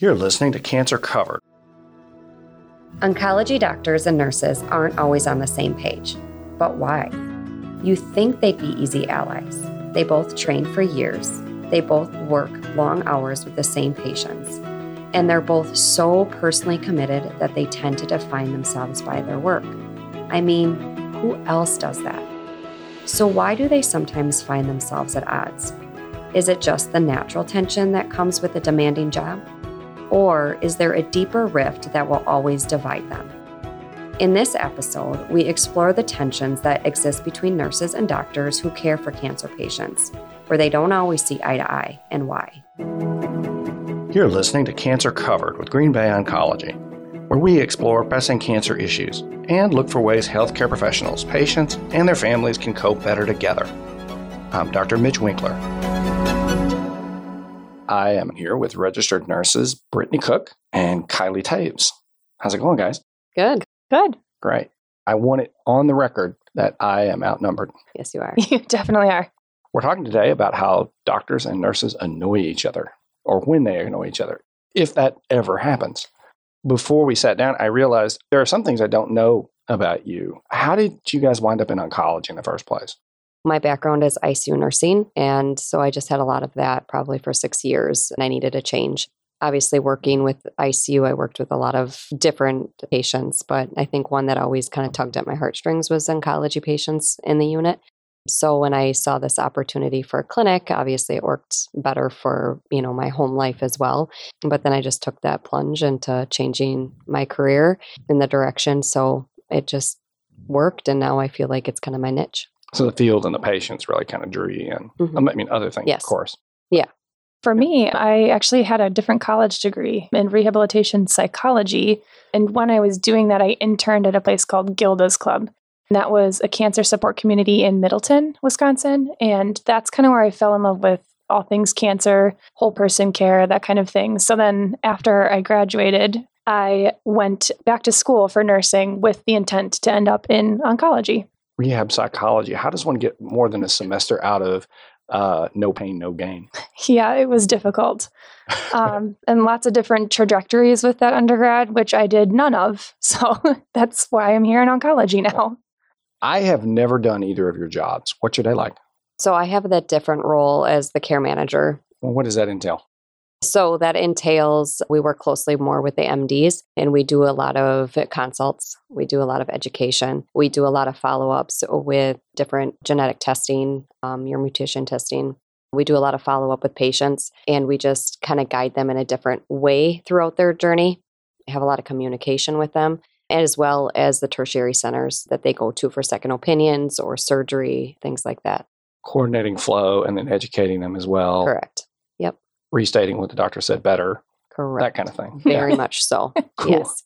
You're listening to Cancer Covered. Oncology doctors and nurses aren't always on the same page, but why? You think they'd be easy allies. They both train for years. They both work long hours with the same patients. And they're both so personally committed that they tend to define themselves by their work. I mean, who else does that? So why do they sometimes find themselves at odds? Is it just the natural tension that comes with a demanding job? Or is there a deeper rift that will always divide them? In this episode, we explore the tensions that exist between nurses and doctors who care for cancer patients, where they don't always see eye to eye, and why. You're listening to Cancer Covered with Green Bay Oncology, where we explore pressing cancer issues and look for ways healthcare professionals, patients, and their families can cope better together. I'm Dr. Mitch Winkler. I am here with registered nurses Brittany Cook and Kylie Thews. How's it going, guys? Good. Great. I want it on the record that I am outnumbered. Yes, you are. You definitely are. We're talking today about how doctors and nurses annoy each other, or when they annoy each other, if that ever happens. Before we sat down, I realized there are some things I don't know about you. How did you guys wind up in oncology in the first place? My background is ICU nursing, and so I just had a lot of that probably for 6 years, and I needed a change. Obviously, working with ICU, I worked with a lot of different patients, but I think one that always kind of tugged at my heartstrings was oncology patients in the unit. So when I saw this opportunity for a clinic, obviously it worked better for, my home life as well. But then I just took that plunge into changing my career in the direction. So it just worked. And now I feel like it's kind of my niche. So the field and the patients really kind of drew you in. Mm-hmm. I mean, other things, yes. Of course. Yeah. For me, I actually had a different college degree in rehabilitation psychology. And when I was doing that, I interned at a place called Gilda's Club. And that was a cancer support community in Middleton, Wisconsin. And that's kind of where I fell in love with all things cancer, whole person care, that kind of thing. So then after I graduated, I went back to school for nursing with the intent to end up in oncology. Rehab psychology. How does one get more than a semester out of no pain, no gain? Yeah, it was difficult. And lots of different trajectories with that undergrad, which I did none of. So that's why I'm here in oncology now. I have never done either of your jobs. What's your day like? So I have that different role as the care manager. Well, what does that entail? So that entails we work closely more with the MDs, and we do a lot of consults. We do a lot of education. We do a lot of follow-ups with different genetic testing, your mutation testing. We do a lot of follow-up with patients, and we just kind of guide them in a different way throughout their journey. I have a lot of communication with them, as well as the tertiary centers that they go to for second opinions or surgery, things like that. Coordinating flow and then educating them as well. Correct. Yep. Restating what the doctor said better. Correct. That kind of thing. Very much so. Cool. Yes.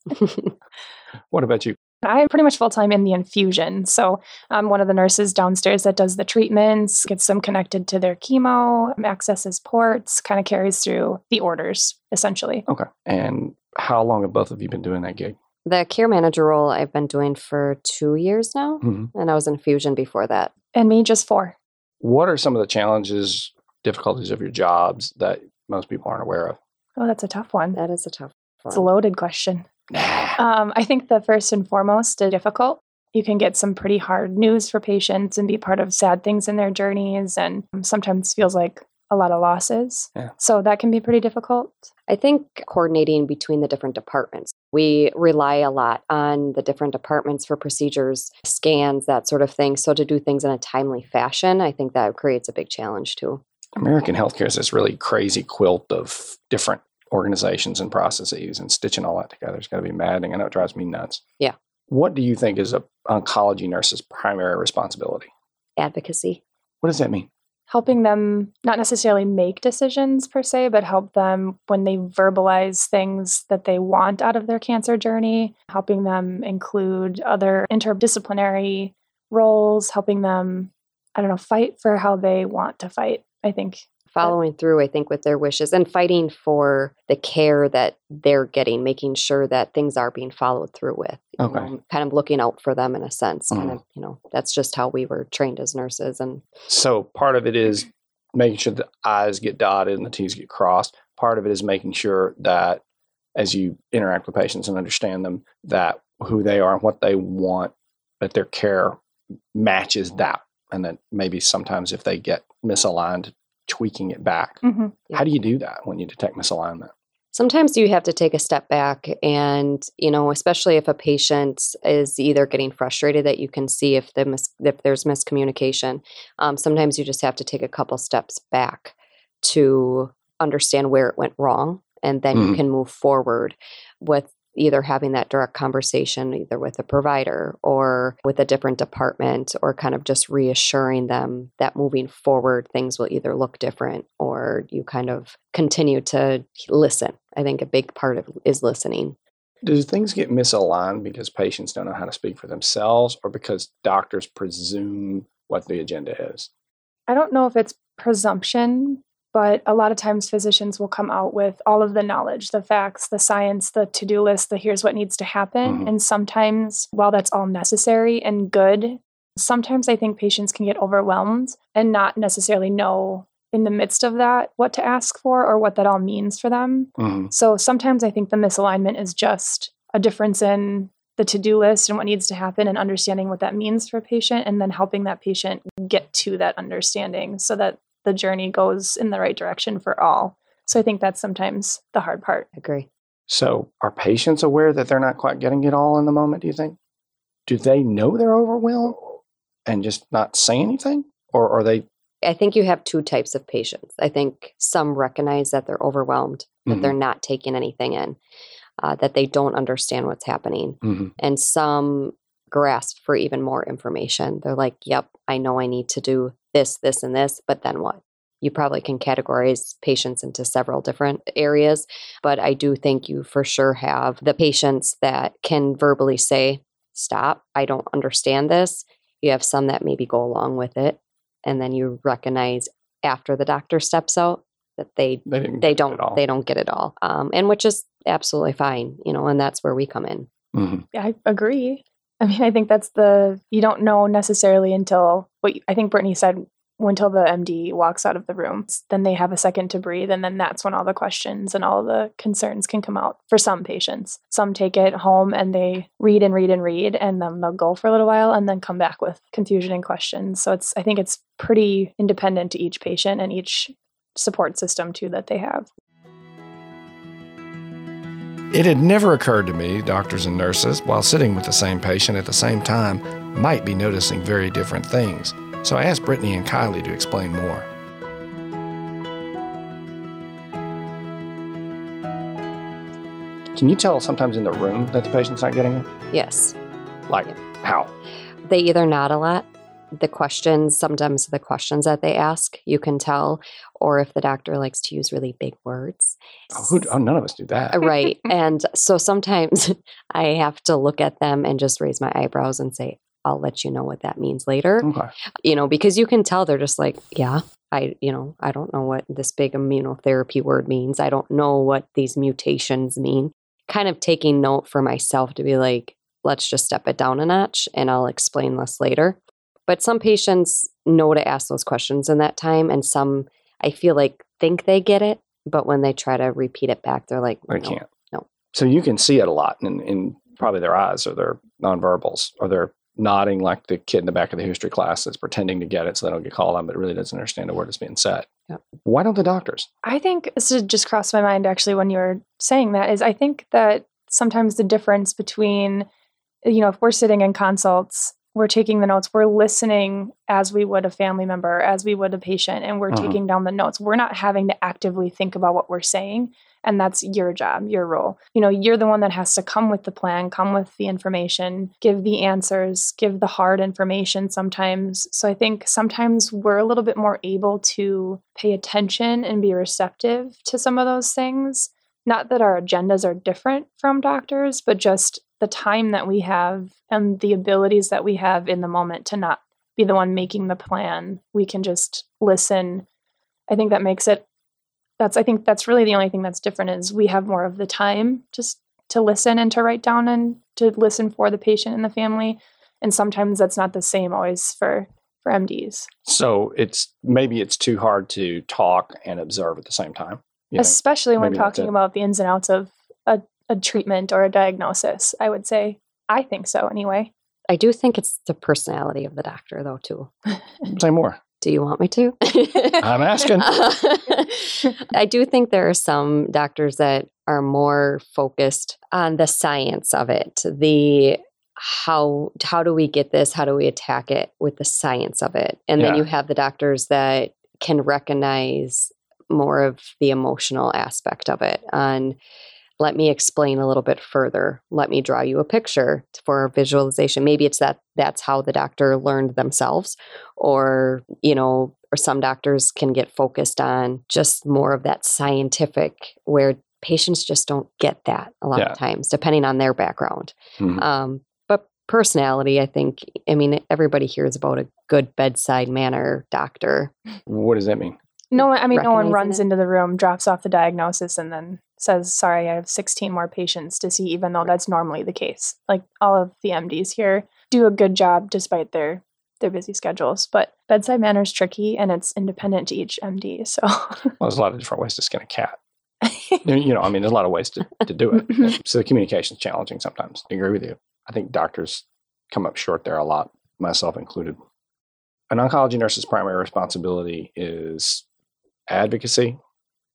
What about you? I'm pretty much full-time in the infusion. So I'm one of the nurses downstairs that does the treatments, gets them connected to their chemo, accesses ports, kind of carries through the orders, essentially. Okay. And how long have both of you been doing that gig? The care manager role I've been doing for 2 years now, mm-hmm. and I was in infusion before that. And me, just 4. What are some of the challenges, difficulties of your jobs that most people aren't aware of? Oh, that's a tough one. That is a tough one. It's a loaded question. I think the first and foremost is difficult. You can get some pretty hard news for patients and be part of sad things in their journeys, and sometimes feels like a lot of losses. Yeah. So that can be pretty difficult. I think coordinating between the different departments. We rely a lot on the different departments for procedures, scans, that sort of thing. So to do things in a timely fashion, I think that creates a big challenge too. American healthcare is this really crazy quilt of different organizations and processes, and stitching all that together has got to be maddening. I know it drives me nuts. Yeah. What do you think is an oncology nurse's primary responsibility? Advocacy. What does that mean? Helping them not necessarily make decisions per se, but help them when they verbalize things that they want out of their cancer journey, helping them include other interdisciplinary roles, helping them, fight for how they want to fight. I think following through, with their wishes and fighting for the care that they're getting, making sure that things are being followed through with, okay. Kind of looking out for them in a sense. Mm-hmm. Kind of, that's just how we were trained as nurses. And so part of it is making sure the I's get dotted and the T's get crossed. part of it is making sure that as you interact with patients and understand them, that who they are and what they want, that their care matches that. And that maybe sometimes if they get misaligned, tweaking it back. Mm-hmm. Yeah. How do you do that when you detect misalignment? Sometimes you have to take a step back and, you know, especially if a patient is either getting frustrated that you can see if there's miscommunication, sometimes you just have to take a couple steps back to understand where it went wrong. And then you can move forward with either having that direct conversation, either with a provider or with a different department, or kind of just reassuring them that moving forward, things will either look different or you kind of continue to listen. I think a big part of is listening. Do things get misaligned because patients don't know how to speak for themselves, or because doctors presume what the agenda is? I don't know if it's presumption, but a lot of times physicians will come out with all of the knowledge, the facts, the science, the to-do list, the here's what needs to happen. Mm-hmm. And sometimes, while that's all necessary and good, sometimes I think patients can get overwhelmed and not necessarily know in the midst of that what to ask for or what that all means for them. Mm-hmm. So sometimes I think the misalignment is just a difference in the to-do list and what needs to happen, and understanding what that means for a patient, and then helping that patient get to that understanding so that the journey goes in the right direction for all. So I think that's sometimes the hard part. Agree. So are patients aware that they're not quite getting it all in the moment, do you think? Do they know they're overwhelmed and just not say anything? Or are they? I think you have two types of patients. I think some recognize that they're overwhelmed, that they're not taking anything in, that they don't understand what's happening. Mm-hmm. And some grasp for even more information. They're like, yep, I know I need to do this, this, and this, but then what? You probably can categorize patients into several different areas, but I do think you for sure have the patients that can verbally say, stop, I don't understand this. You have some that maybe go along with it, and then you recognize after the doctor steps out that they don't get it all, and which is absolutely fine, you know, and that's where we come in. Mm-hmm. Yeah, I agree. I mean, I think that's you don't know necessarily until I think Brittany said, until the MD walks out of the room, then they have a second to breathe. And then that's when all the questions and all the concerns can come out for some patients. Some take it home and they read and read and read, and then they'll go for a little while and then come back with confusion and questions. So I think it's pretty independent to each patient and each support system too that they have. It had never occurred to me doctors and nurses, while sitting with the same patient at the same time, might be noticing very different things. So I asked Brittany and Kylie to explain more. Can you tell sometimes in the room that the patient's not getting it? Yes. Like how? They either nod a lot. Sometimes the questions that they ask, you can tell, or if the doctor likes to use really big words. Oh, none of us do that. Right. And so sometimes I have to look at them and just raise my eyebrows and say, I'll let you know what that means later. Okay. You know, because you can tell they're just like, yeah, I don't know what this big immunotherapy word means. I don't know what these mutations mean. Kind of taking note for myself to be like, let's just step it down a notch and I'll explain this later. But some patients know to ask those questions in that time, and some I feel like think they get it, but when they try to repeat it back, they're like, no. So you can see it a lot in probably their eyes or their nonverbals, or they're nodding like the kid in the back of the history class that's pretending to get it so they don't get called on, but really doesn't understand a word that's being said. Yep. Why don't the doctors? I think this just crossed my mind actually when you were saying that is I think that sometimes the difference between, you know, if we're sitting in consults, we're taking the notes, we're listening as we would a family member, as we would a patient, and we're taking down the notes. We're not having to actively think about what we're saying. And that's your job, your role. You know, you're the one that has to come with the plan, come with the information, give the answers, give the hard information sometimes. So I think sometimes we're a little bit more able to pay attention and be receptive to some of those things. Not that our agendas are different from doctors, but just the time that we have and the abilities that we have in the moment to not be the one making the plan. We can just listen. I think that makes it, that's really the only thing that's different is we have more of the time just to listen and to write down and to listen for the patient and the family. And sometimes that's not the same always for MDs. So maybe it's too hard to talk and observe at the same time. especially when talking about the ins and outs of a treatment or a diagnosis, I would say. I think so anyway. I do think it's the personality of the doctor though too. Say more. Do you want me to? I'm asking. I do think there are some doctors that are more focused on the science of it. The how do we get this? How do we attack it with the science of it? And then you have the doctors that can recognize more of the emotional aspect of it. On let me explain a little bit further. Let me draw you a picture for visualization. Maybe it's that's how the doctor learned themselves, or, you know, or some doctors can get focused on just more of that scientific where patients just don't get that a lot of times, depending on their background. Mm-hmm. But personality, I think, I mean, everybody hears about a good bedside manner doctor. What does that mean? No one runs into the room, drops off the diagnosis, and then says, sorry, I have 16 more patients to see, even though that's normally the case. Like all of the MDs here do a good job despite their busy schedules, but bedside manner is tricky and it's independent to each MD. So well, there's a lot of different ways to skin a cat. You know, I mean, there's a lot of ways to do it. So the communication is challenging sometimes. I agree with you. I think doctors come up short there a lot, myself included. An oncology nurse's primary responsibility is advocacy,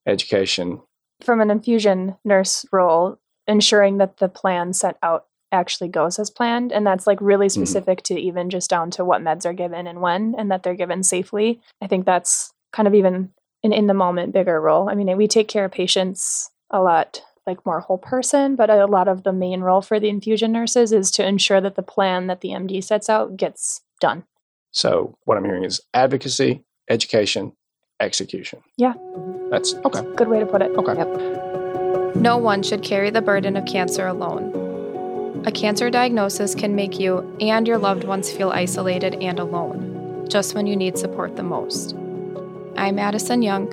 education. From an infusion nurse role, ensuring that the plan set out actually goes as planned. And that's like really specific to even just down to what meds are given and when, and that they're given safely. I think that's kind of even an in the moment bigger role. I mean, we take care of patients a lot, like more whole person, but a lot of the main role for the infusion nurses is to ensure that the plan that the MD sets out gets done. So what I'm hearing is advocacy, education, execution. Yeah. That's okay. Good way to put it. Okay. Yep. No one should carry the burden of cancer alone. A cancer diagnosis can make you and your loved ones feel isolated and alone, just when you need support the most. I'm Addison Young.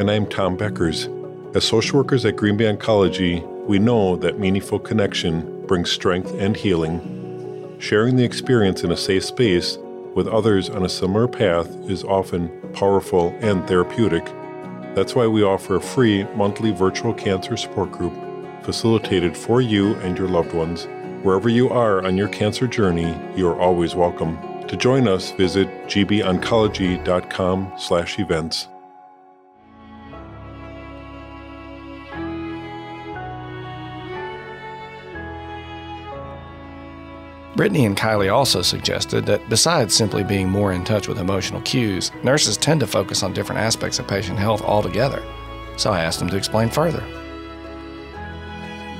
And I'm Tom Beckers. As social workers at Green Bay Oncology, we know that meaningful connection brings strength and healing. Sharing the experience in a safe space with others on a similar path is often powerful and therapeutic. That's why we offer a free monthly virtual cancer support group facilitated for you and your loved ones. Wherever you are on your cancer journey, you are always welcome. To join us, visit gboncology.com/events. Brittany and Kylie also suggested that besides simply being more in touch with emotional cues, nurses tend to focus on different aspects of patient health altogether. So I asked them to explain further.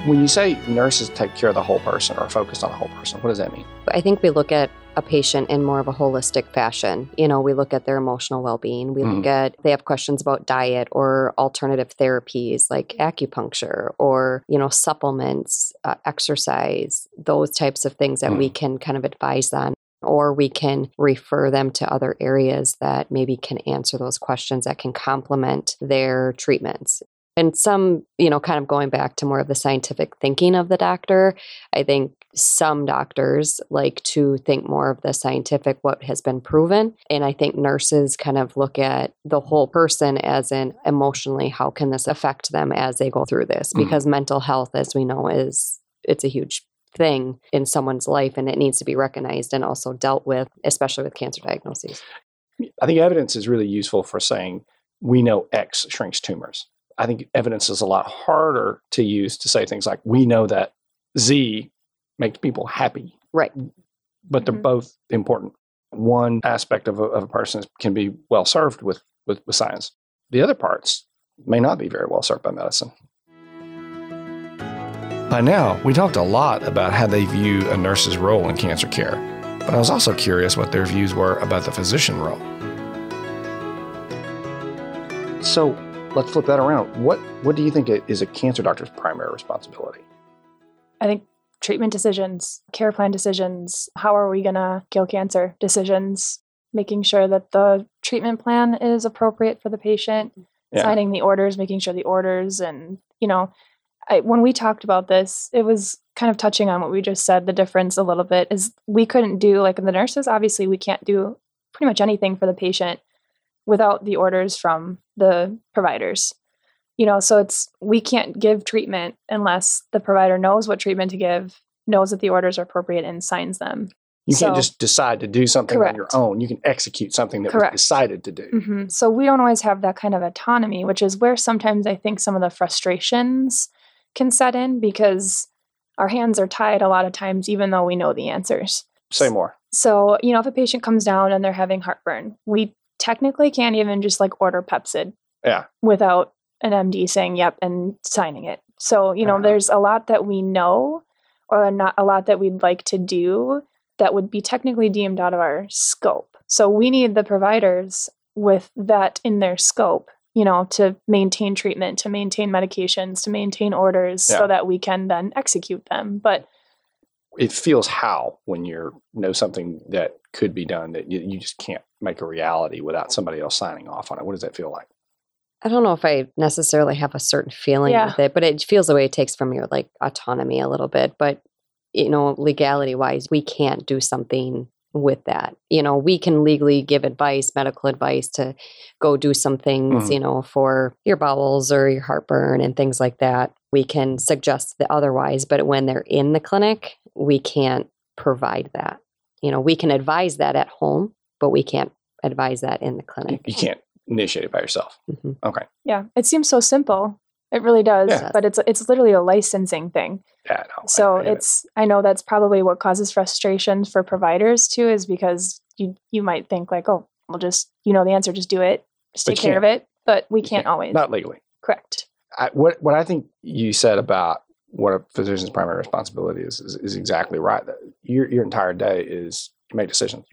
When you say nurses take care of the whole person or focus on the whole person, what does that mean? I think we look at a patient in more of a holistic fashion. You know, we look at their emotional well-being. We look at, they have questions about diet or alternative therapies like acupuncture or, you know, supplements, exercise, those types of things that we can kind of advise on, or we can refer them to other areas that maybe can answer those questions that can complement their treatments. And some, you know, kind of going back to more of the scientific thinking of the doctor, I think some doctors like to think more of the scientific, what has been proven. And I think nurses kind of look at the whole person as in emotionally, how can this affect them as they go through this? Because mental health, as we know, it's a huge thing in someone's life and it needs to be recognized and also dealt with, especially with cancer diagnoses. I think evidence is really useful for saying, we know X shrinks tumors. I think evidence is a lot harder to use to say things like, we know that Z makes people happy. Right. But they're both important. One aspect of a person can be well served with science. The other parts may not be very well served by medicine. By now, we talked a lot about how they view a nurse's role in cancer care, but I was also curious what their views were about the physician role. So, let's flip that around. What do you think is a cancer doctor's primary responsibility? I think treatment decisions, care plan decisions, how are we going to kill cancer decisions, making sure that the treatment plan is appropriate for the patient, signing the orders, making sure the orders. And, you know, when we talked about this, it was kind of touching on what we just said. The difference a little bit is we couldn't do, like in the nurses, obviously we can't do pretty much anything for the patient without the orders from the providers. You know, so it's, we can't give treatment unless the provider knows what treatment to give, knows that the orders are appropriate, and signs them. You can't just decide to do something on your own. You can execute something that was decided to do. Mm-hmm. So we don't always have that kind of autonomy, which is where sometimes I think some of the frustrations can set in, because our hands are tied a lot of times, even though we know the answers. Say more. So, you know, if a patient comes down and they're having heartburn, we technically can't even just like order Pepcid without an MD saying, yep, and signing it. So, you know, there's a lot that we know, or not a lot that we'd like to do, that would be technically deemed out of our scope. So we need the providers with that in their scope, you know, to maintain treatment, to maintain medications, to maintain orders so that we can then execute them. But it feels how when you know something that could be done that you just can't make a reality without somebody else signing off on it. What does that feel like? I don't know if I necessarily have a certain feeling with it, but it feels the way it takes from your like autonomy a little bit. But you know, legality wise, we can't do something with that. You know, we can legally give advice, medical advice to go do some things, you know, for your bowels or your heartburn and things like that. We can suggest the otherwise, but when they're in the clinic, we can't provide that. You know, we can advise that at home, but we can't advise that in the clinic. You can't initiate it by yourself. Mm-hmm. Okay. Yeah. It seems so simple. It really does, but it's literally a licensing thing. Yeah, no, so I know that's probably what causes frustration for providers too, is because you might think like, oh, we'll just, you know, the answer, just do it, just take care of it. But we can't always. Not legally. Correct. What I think you said about what a physician's primary responsibility is exactly right. Your entire day is you make decisions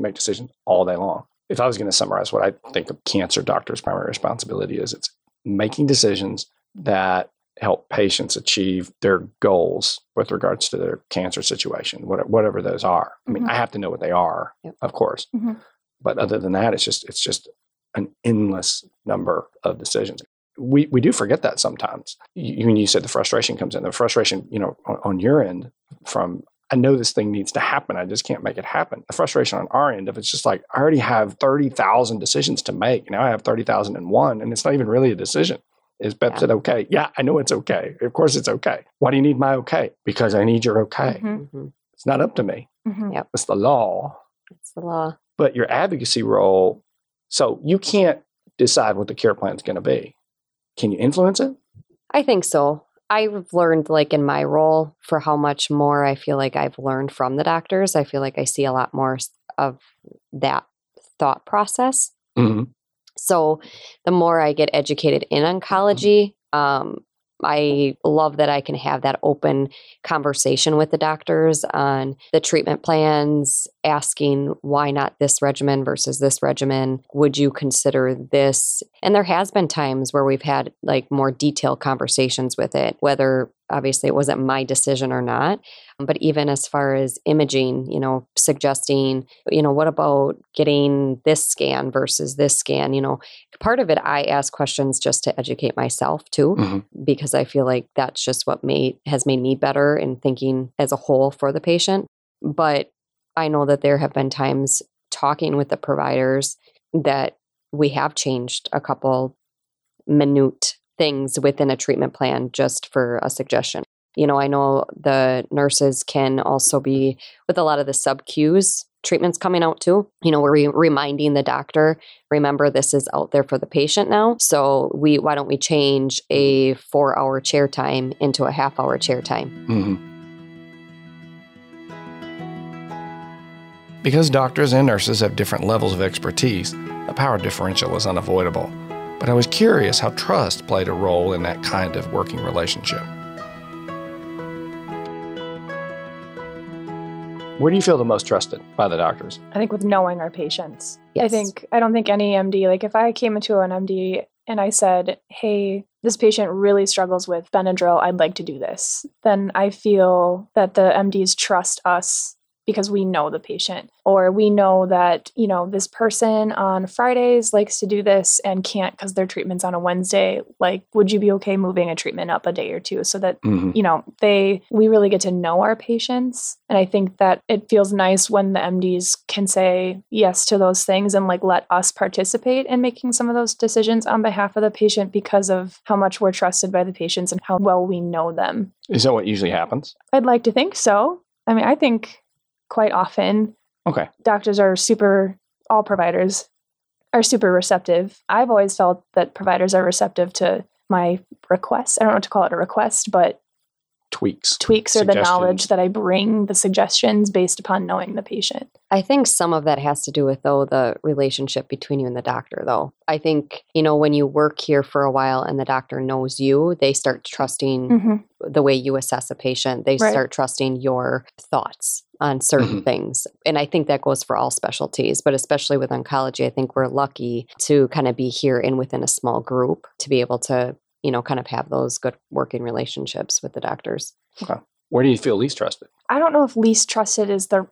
all day long. If I was going to summarize what I think a cancer doctor's primary responsibility is, it's making decisions that help patients achieve their goals with regards to their cancer situation, whatever those are. I mean, I have to know what they are, of course. Mm-hmm. But other than that, it's just an endless number of decisions. We do forget that sometimes. You said the frustration comes in. The frustration, you know, on your end from, I know this thing needs to happen, I just can't make it happen. The frustration on our end of it's just like, I already have 30,000 decisions to make. Now I have 30,001, and it's not even really a decision. Is Pepcid okay? Yeah, I know it's okay. Of course it's okay. Why do you need my okay? Because I need your okay. Mm-hmm. It's not up to me. Mm-hmm. Yep. It's the law. It's the law. But your advocacy role, so you can't decide what the care plan is going to be. Can you influence it? I think so. I've learned like in my role for how much more I feel like I've learned from the doctors. I feel like I see a lot more of that thought process. Mm-hmm. So the more I get educated in oncology, I love that I can have that open conversation with the doctors on the treatment plans, asking why not this regimen versus this regimen? Would you consider this? And there has been times where we've had like more detailed conversations with it, whether obviously it wasn't my decision or not. But even as far as imaging, you know, suggesting, you know, what about getting this scan versus this scan? You know, part of it, I ask questions just to educate myself too, because I feel like that's just what has made me better in thinking as a whole for the patient. But I know that there have been times talking with the providers that we have changed a couple minute things within a treatment plan just for a suggestion. You know, I know the nurses can also be with a lot of the sub-Qs treatments coming out too. You know, we're reminding the doctor, remember this is out there for the patient now. So why don't we change a 4-hour chair time into a half-hour chair time? Mm-hmm. Because doctors and nurses have different levels of expertise, the power differential is unavoidable. But I was curious how trust played a role in that kind of working relationship. Where do you feel the most trusted by the doctors? I think with knowing our patients. Yes. I don't think any MD, like if I came into an MD and I said, hey, this patient really struggles with Benadryl, I'd like to do this, then I feel that the MDs trust us because we know the patient, or we know that, you know, this person on Fridays likes to do this and can't because their treatment's on a Wednesday. Like, would you be okay moving a treatment up a day or two so that, mm-hmm. you know, we really get to know our patients. And I think that it feels nice when the MDs can say yes to those things and like let us participate in making some of those decisions on behalf of the patient because of how much we're trusted by the patients and how well we know them. Is that what usually happens? I'd like to think so. I mean, I think quite often doctors are all providers are super receptive. I've always felt that providers are receptive to my requests. I don't know what to call it, a request, but tweaks or the knowledge that I bring, the suggestions based upon knowing the patient. I think some of that has to do with, though, the relationship between you and the doctor, though. I think, you know, when you work here for a while and the doctor knows you, they start trusting mm-hmm. the way you assess a patient. They right. start trusting your thoughts on certain mm-hmm. things. And I think that goes for all specialties, but especially with oncology, I think we're lucky to kind of be here and within a small group to be able to, you know, kind of have those good working relationships with the doctors. Okay. Where do you feel least trusted? I don't know if least trusted is the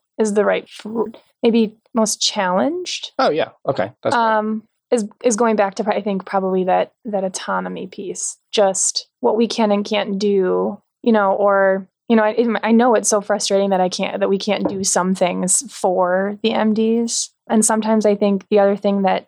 right word. Maybe most challenged. Oh yeah. Okay. That's is going back to, I think, probably that autonomy piece, just what we can and can't do, you know, or, you know, I know it's so frustrating that we can't do some things for the MDs. And sometimes I think the other thing that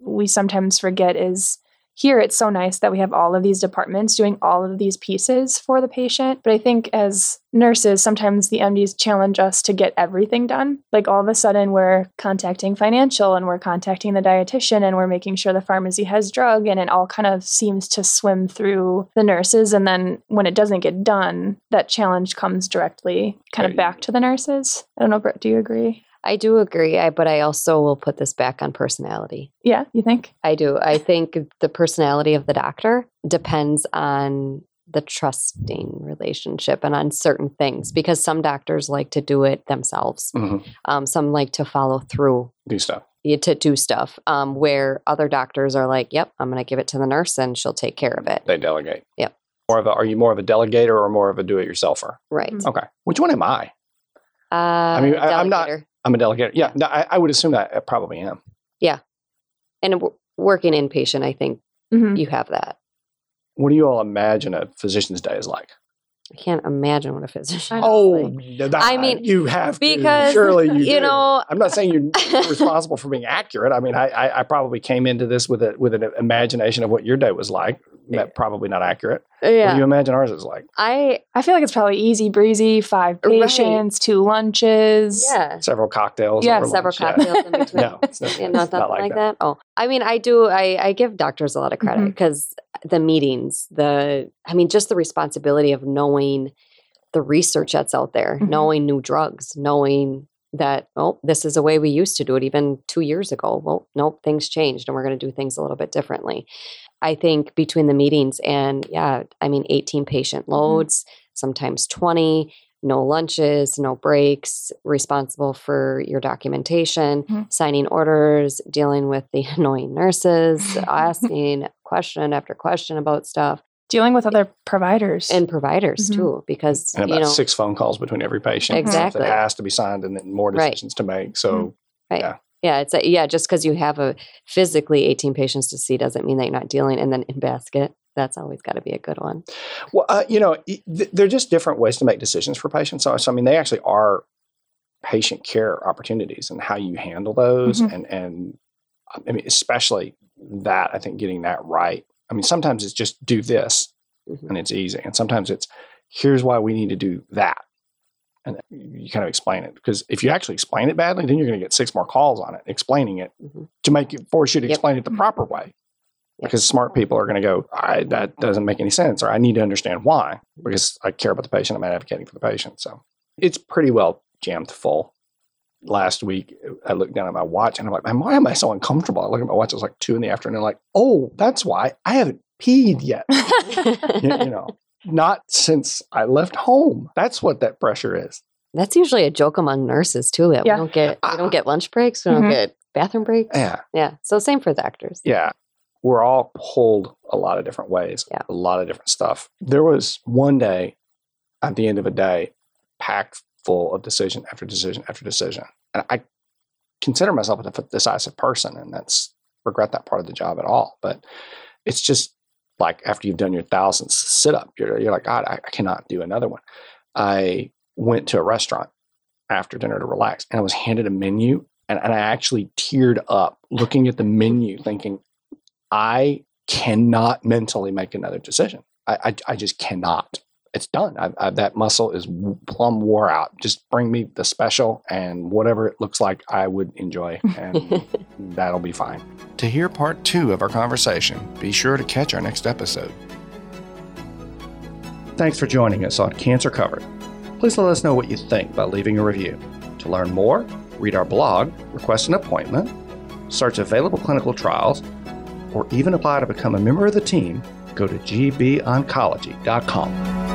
we sometimes forget is, here, it's so nice that we have all of these departments doing all of these pieces for the patient. But I think as nurses, sometimes the MDs challenge us to get everything done. Like all of a sudden, we're contacting financial and we're contacting the dietitian and we're making sure the pharmacy has drug, and it all kind of seems to swim through the nurses. And then when it doesn't get done, that challenge comes directly kind of back to the nurses. I don't know, Britt, do you agree? I do agree, but I also will put this back on personality. Yeah, you think? I do. I think the personality of the doctor depends on the trusting relationship and on certain things, because some doctors like to do it themselves. Mm-hmm. Some like to follow through. Do stuff, where other doctors are like, yep, I'm going to give it to the nurse and she'll take care of it. They delegate. Yep. Are you more of a delegator or more of a do-it-yourselfer? Right. Mm-hmm. Okay. Which one am I? I'm a delegator. Yeah, no, I would assume that I probably am. Yeah. And working inpatient, I think mm-hmm. you have that. What do you all imagine a physician's day is like? I can't imagine what a physician is like. I mean, you have because, to. Surely you know, I'm not saying you're responsible for being accurate. I mean, I probably came into this with an imagination of what your day was like. That's probably not accurate. Yeah. What do you imagine ours is like? I feel like it's probably easy breezy, 5 patients, right. 2 lunches. Yeah. Several cocktails. Yeah, several cocktails in between. No, it's not like that. Oh, I mean, I give doctors a lot of credit because mm-hmm. the meetings, just the responsibility of knowing the research that's out there, mm-hmm. knowing new drugs, knowing that, this is the way we used to do it even 2 years ago. Well, nope, things changed and we're going to do things a little bit differently. I think between the meetings and 18 patient loads, mm-hmm. sometimes 20, no lunches, no breaks, responsible for your documentation, mm-hmm. signing orders, dealing with the annoying nurses, asking question after question about stuff. Dealing with other providers. And providers, mm-hmm. too, because, and about 6 phone calls between every patient. Exactly. That has to be signed and then more decisions right. to make. So, mm-hmm. right. yeah. Yeah, just because you have a physically 18 patients to see doesn't mean that you're not dealing. And then in basket, that's always got to be a good one. Well, they're just different ways to make decisions for patients. So I mean, they actually are patient care opportunities and how you handle those. Mm-hmm. And I mean, especially that, I think getting that right. I mean, sometimes it's just do this mm-hmm. and it's easy. And sometimes it's here's why we need to do that. And you kind of explain it, because if you actually explain it badly, then you're going to get 6 more calls on it, explaining it mm-hmm. to force you to explain it the proper way. Yep. Because smart people are going to go, that doesn't make any sense, or I need to understand why, because I care about the patient. I'm advocating for the patient. So it's pretty well jammed full. Last week, I looked down at my watch and I'm like, why am I so uncomfortable? I look at my watch, it's like 2 p.m. I'm like, that's why I haven't peed yet. You know. Not since I left home. That's what that pressure is. That's usually a joke among nurses too. That we don't get lunch breaks. We mm-hmm. don't get bathroom breaks. Yeah. So same for doctors. Yeah, we're all pulled a lot of different ways. Yeah. A lot of different stuff. There was one day at the end of a day packed full of decision after decision after decision. And I consider myself a decisive person, and that's regret that part of the job at all. But it's just like after you've done your 1000th sit-up, you're like, God, I cannot do another one. I went to a restaurant after dinner to relax, and I was handed a menu, and I actually teared up looking at the menu thinking, I cannot mentally make another decision. I just cannot. It's done. That muscle is plumb wore out. Just bring me the special and whatever it looks like I would enjoy, and that'll be fine. To hear part 2 of our conversation, be sure to catch our next episode. Thanks for joining us on Cancer Covered. Please let us know what you think by leaving a review. To learn more, read our blog, request an appointment, search available clinical trials, or even apply to become a member of the team, go to gboncology.com.